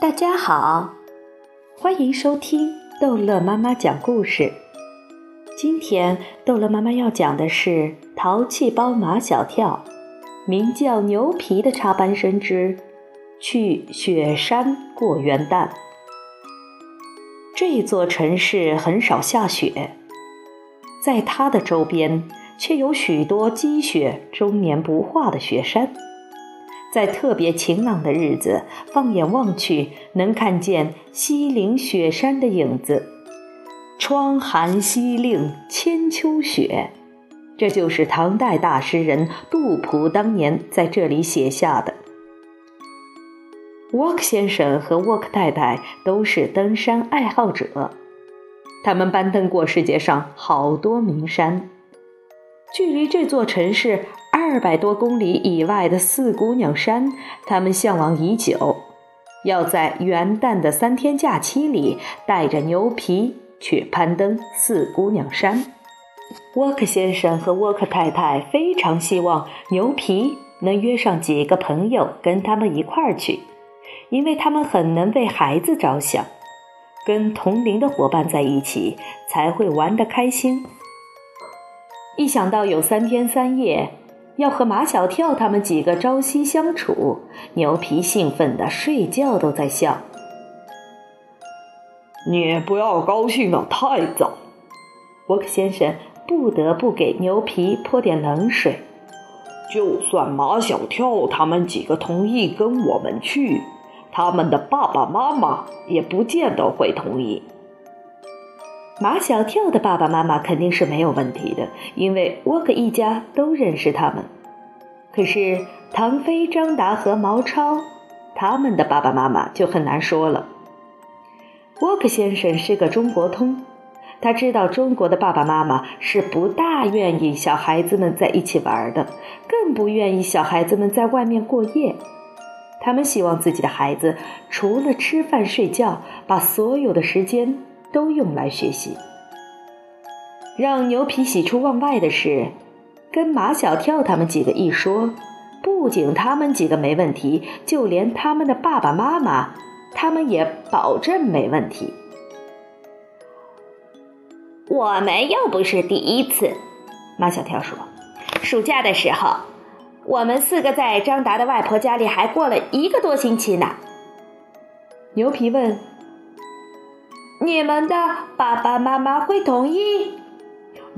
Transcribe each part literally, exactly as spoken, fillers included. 大家好，欢迎收听逗乐妈妈讲故事。今天逗乐妈妈要讲的是淘气包马小跳，名叫牛皮的插班生之去雪山过元旦。这座城市很少下雪，在它的周边却有许多积雪终年不化的雪山。在特别晴朗的日子，放眼望去，能看见西岭雪山的影子。窗含西岭千秋雪，这就是唐代大诗人杜甫当年在这里写下的。沃克先生和沃克太太都是登山爱好者，他们攀登过世界上好多名山。距离这座城市二百多公里以外的四姑娘山，他们向往已久，要在元旦的三天假期里带着牛皮去攀登四姑娘山。沃克先生和沃克太太非常希望牛皮能约上几个朋友跟他们一块儿去，因为他们很能为孩子着想，跟同龄的伙伴在一起才会玩得开心。一想到有三天三夜要和马小跳他们几个朝夕相处，牛皮兴奋的睡觉都在笑。你不要高兴得太早，沃克先生不得不给牛皮泼点冷水。就算马小跳他们几个同意跟我们去，他们的爸爸妈妈也不见得会同意。马小跳的爸爸妈妈肯定是没有问题的，因为沃克一家都认识他们。可是唐飞、张达和毛超，他们的爸爸妈妈就很难说了。沃克先生是个中国通，他知道中国的爸爸妈妈是不大愿意小孩子们在一起玩的，更不愿意小孩子们在外面过夜。他们希望自己的孩子除了吃饭睡觉，把所有的时间都用来学习。让牛皮喜出望外的是，跟马小跳他们几个一说，不仅他们几个没问题，就连他们的爸爸妈妈，他们也保证没问题。我们又不是第一次，马小跳说，暑假的时候，我们四个在张达的外婆家里还过了一个多星期呢。牛皮问，你们的爸爸妈妈会同意？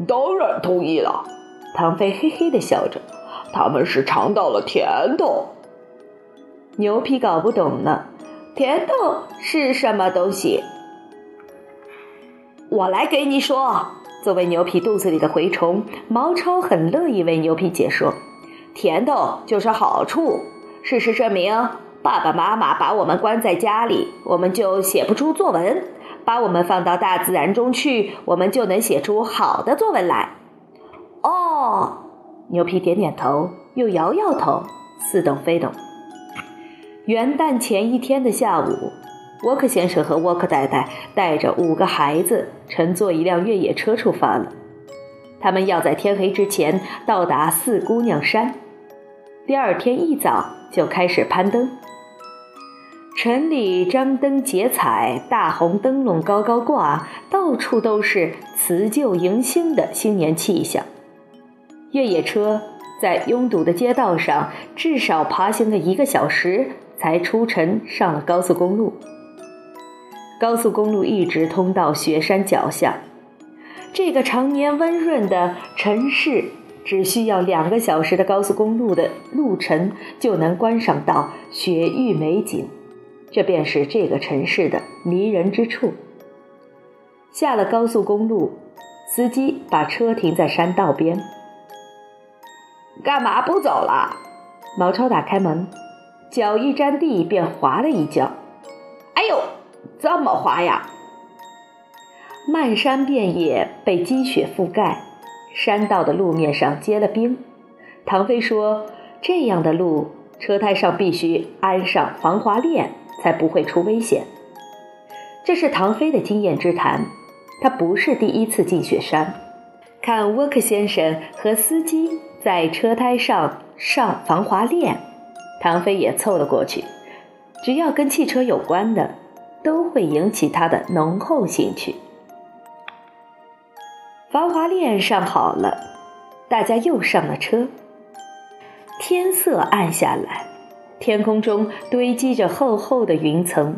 当然同意了，唐飞嘿嘿地笑着，他们是尝到了甜头。牛皮搞不懂呢，甜头是什么东西？我来给你说。作为牛皮肚子里的蛔虫，毛超很乐意为牛皮解说，甜头就是好处。事实证明，爸爸妈妈把我们关在家里，我们就写不出作文，把我们放到大自然中去，我们就能写出好的作文来。哦，牛皮点点头，又摇摇头，似懂非懂。元旦前一天的下午，沃克先生和沃克太太带着五个孩子乘坐一辆越野车出发了。他们要在天黑之前到达四姑娘山，第二天一早就开始攀登。城里张灯结彩，大红灯笼高高挂，到处都是辞旧迎新的新年气象。越野车在拥堵的街道上至少爬行了一个小时，才出城上了高速公路。高速公路一直通到雪山脚下，这个常年温润的城市只需要两个小时的高速公路的路程就能观赏到雪域美景，这便是这个城市的迷人之处。下了高速公路，司机把车停在山道边。干嘛不走了？毛超打开门，脚一沾地便滑了一跤。哎呦，这么滑呀！漫山遍野被积雪覆盖，山道的路面上结了冰。唐飞说，这样的路，车胎上必须安上防滑链，才不会出危险。这是唐飞的经验之谈，他不是第一次进雪山。看沃克先生和司机在车胎上上防滑链，唐飞也凑了过去，只要跟汽车有关的，都会引起他的浓厚兴趣。防滑链上好了，大家又上了车。天色暗下来，天空中堆积着厚厚的云层。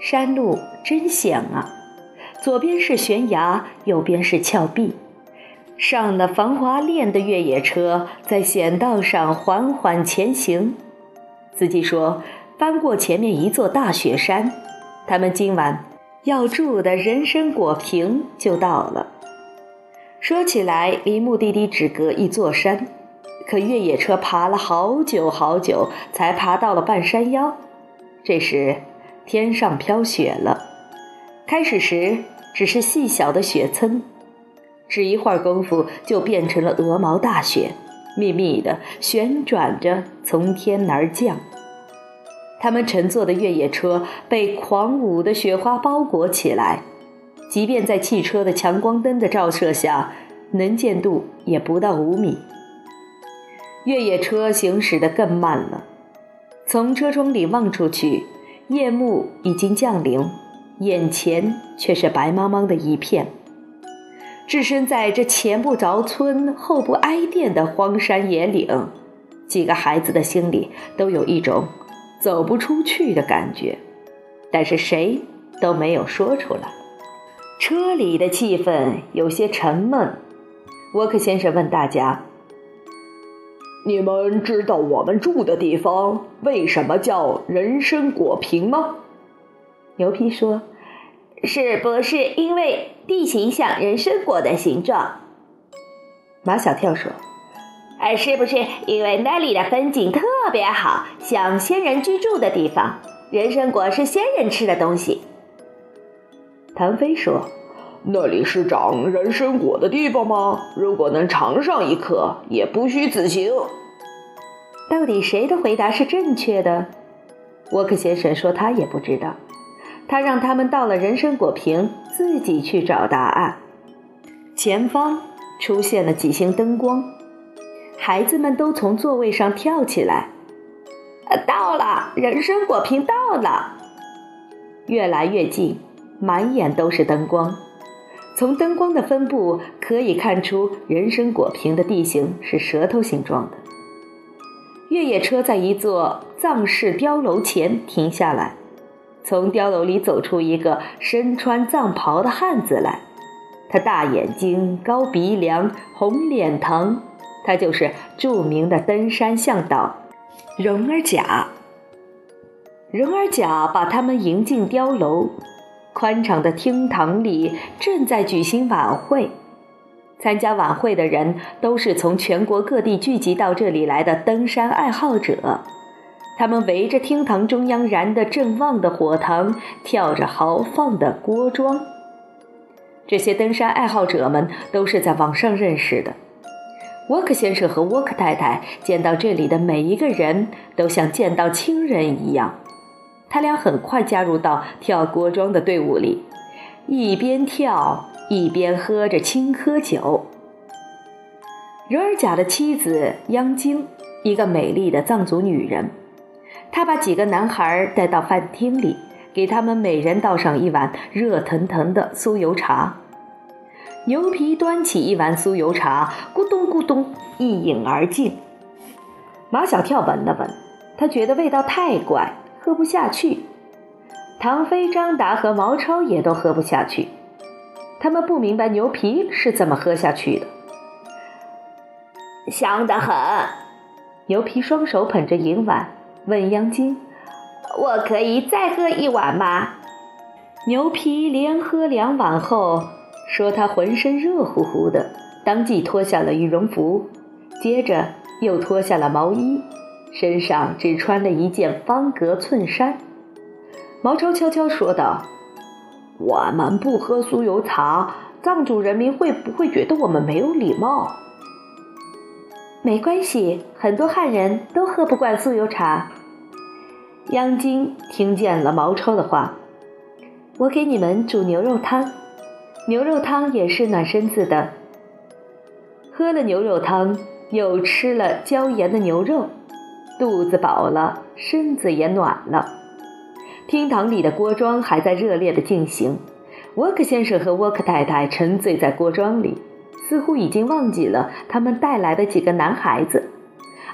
山路真险啊，左边是悬崖，右边是峭壁。上了防滑链的越野车在险道上缓缓前行。司机说，翻过前面一座大雪山，他们今晚要住的人参果坪就到了。说起来，离目的地只隔一座山，可越野车爬了好久好久，才爬到了半山腰。这时天上飘雪了，开始时只是细小的雪层，只一会儿功夫就变成了鹅毛大雪，密密的旋转着从天而降。他们乘坐的越野车被狂舞的雪花包裹起来，即便在汽车的强光灯的照射下，能见度也不到五米。越野车行驶得更慢了，从车窗里望出去，夜幕已经降临，眼前却是白茫茫的一片。置身在这前不着村后不挨店的荒山野岭，几个孩子的心里都有一种走不出去的感觉，但是谁都没有说出来。车里的气氛有些沉闷。沃克先生问大家，你们知道我们住的地方为什么叫人参果坪吗？牛皮说，是不是因为地形像人参果的形状？马小跳说，而是不是因为那里的风景特别好，像仙人居住的地方，人参果是仙人吃的东西。唐飞说，那里是长人参果的地方吗？如果能尝上一颗，也不虚此行。到底谁的回答是正确的？沃克先生说他也不知道，他让他们到了人参果坪自己去找答案。前方出现了几星灯光，孩子们都从座位上跳起来。到了，人参果坪到了。越来越近，满眼都是灯光。从灯光的分布可以看出，人参果坪的地形是舌头形状的。越野车在一座藏式碉楼前停下来，从碉楼里走出一个身穿藏袍的汉子来，他大眼睛，高鼻梁，红脸膛，他就是著名的登山向导荣尔甲。荣尔甲把他们迎进碉楼。宽敞的厅堂里正在举行晚会，参加晚会的人都是从全国各地聚集到这里来的登山爱好者，他们围着厅堂中央燃得正旺的火塘，跳着豪放的锅庄。这些登山爱好者们都是在网上认识的。沃克先生和沃克太太见到这里的每一个人都像见到亲人一样，他俩很快加入到跳锅庄的队伍里，一边跳一边喝着青稞酒。荣尔甲的妻子央金，一个美丽的藏族女人，她把几个男孩带到饭厅里，给他们每人倒上一碗热腾腾的酥油茶。牛皮端起一碗酥油茶，咕咚咕咚一饮而尽。马小跳闻了闻，他觉得味道太怪，喝不下去。唐飞、张达和毛超也都喝不下去，他们不明白牛皮是怎么喝下去的。香得很。牛皮双手捧着银碗，问央金，我可以再喝一碗吗？牛皮连喝两碗后说他浑身热乎乎的，当即脱下了羽绒服，接着又脱下了毛衣，身上只穿了一件方格衬衫。毛超悄悄说道，我们不喝酥油茶，藏族人民会不会觉得我们没有礼貌？没关系，很多汉人都喝不惯酥油茶。央金听见了毛超的话，我给你们煮牛肉汤，牛肉汤也是暖身子的。喝了牛肉汤，又吃了椒盐的牛肉，肚子饱了，身子也暖了。厅堂里的锅庄还在热烈地进行，沃克先生和沃克太太沉醉在锅庄里，似乎已经忘记了他们带来的几个男孩子，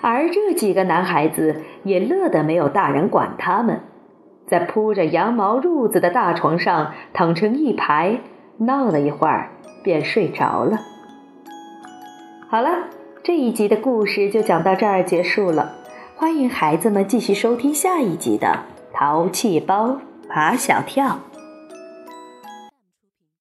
而这几个男孩子也乐得没有大人管他们，在铺着羊毛褥子的大床上躺成一排，闹了一会儿便睡着了。好了，这一集的故事就讲到这儿结束了，欢迎孩子们继续收听下一集的《淘气包马小跳》。